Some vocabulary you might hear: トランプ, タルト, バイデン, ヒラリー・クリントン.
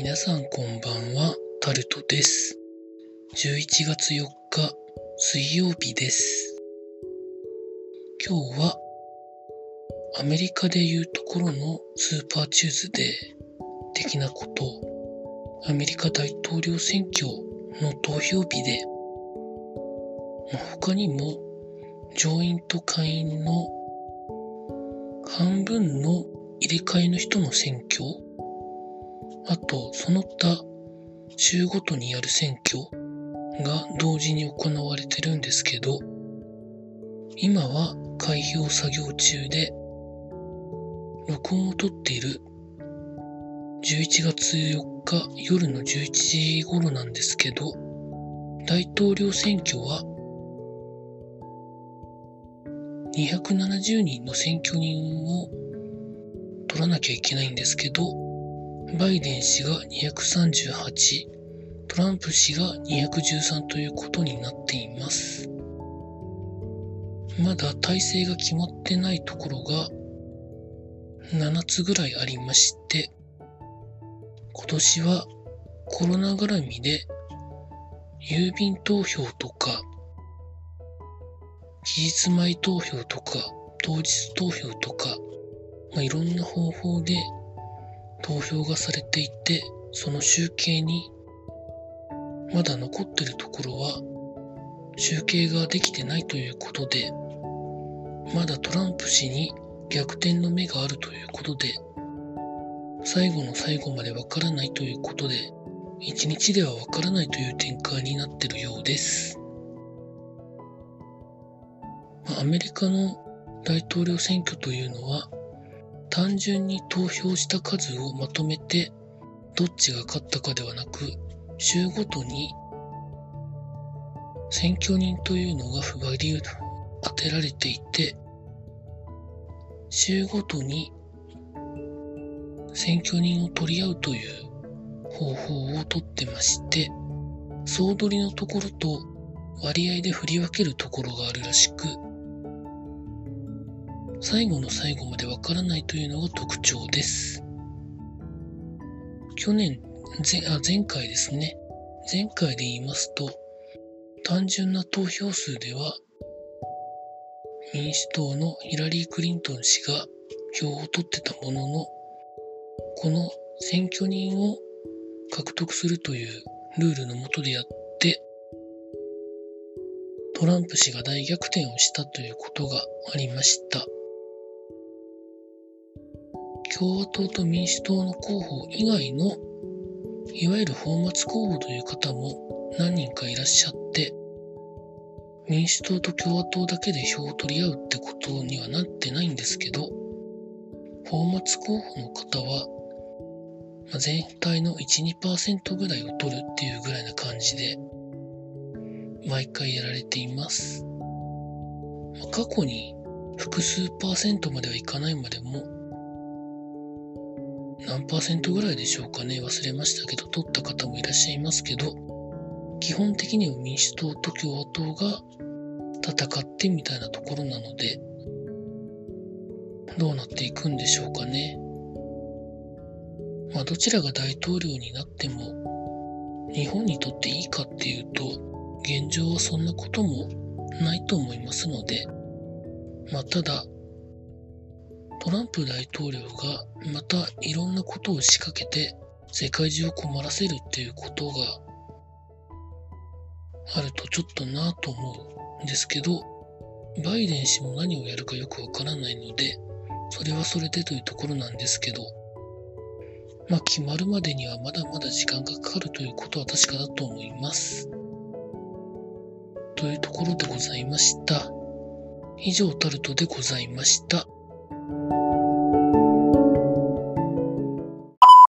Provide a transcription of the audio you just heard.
皆さんこんばんは、タルトです。11月4日水曜日です。今日はアメリカでいうところのスーパーチューズデー的なこと、アメリカ大統領選挙の投票日で、他にも上院と下院の半分の入れ替えの人の選挙、あとその他州ごとにやる選挙が同時に行われてるんですけど、今は開票作業中で、録音を撮っている11月4日夜の11時頃なんですけど、大統領選挙は270人の選挙人を取らなきゃいけないんですけど、バイデン氏が238、トランプ氏が213ということになっています。まだ体制が決まってないところが7つぐらいありまして、今年はコロナ絡みで郵便投票とか、期日前投票とか、当日投票とか、いろんな方法で投票がされていて、その集計にまだ残ってるところは集計ができてないということで、まだトランプ氏に逆転の目があるということで、最後の最後までわからないということで、一日ではわからないという展開になってるようです。アメリカの大統領選挙というのは、単純に投票した数をまとめてどっちが勝ったかではなく、州ごとに選挙人というのが当てられていて、州ごとに選挙人を取り合うという方法をとってまして、総取りのところと割合で振り分けるところがあるらしく、最後の最後までわからないというのが特徴です。前回ですね。前回で言いますと、単純な投票数では、民主党のヒラリー・クリントン氏が票を取ってたものの、この選挙人を獲得するというルールの下でやって、トランプ氏が大逆転をしたということがありました。共和党と民主党の候補以外のいわゆる泡沫候補という方も何人かいらっしゃって、民主党と共和党だけで票を取り合うってことにはなってないんですけど、泡沫候補の方は全体の 1-2% ぐらいを取るっていうぐらいな感じで毎回やられています。過去に複数パーセントまではいかないまでも、何パーセントぐらいでしょうかね、忘れましたけど、取った方もいらっしゃいますけど、基本的には民主党と共和党が戦ってみたいなところなので、どうなっていくんでしょうかね。どちらが大統領になっても日本にとっていいかっていうと、現状はそんなこともないと思いますので、ただトランプ大統領がまたいろんなことを仕掛けて世界中を困らせるっていうことがあるとちょっとなぁと思うんですけど、バイデン氏も何をやるかよくわからないので、それはそれでというところなんですけど、決まるまでにはまだまだ時間がかかるということは確かだと思います。というところでございました。以上、タルトでございました。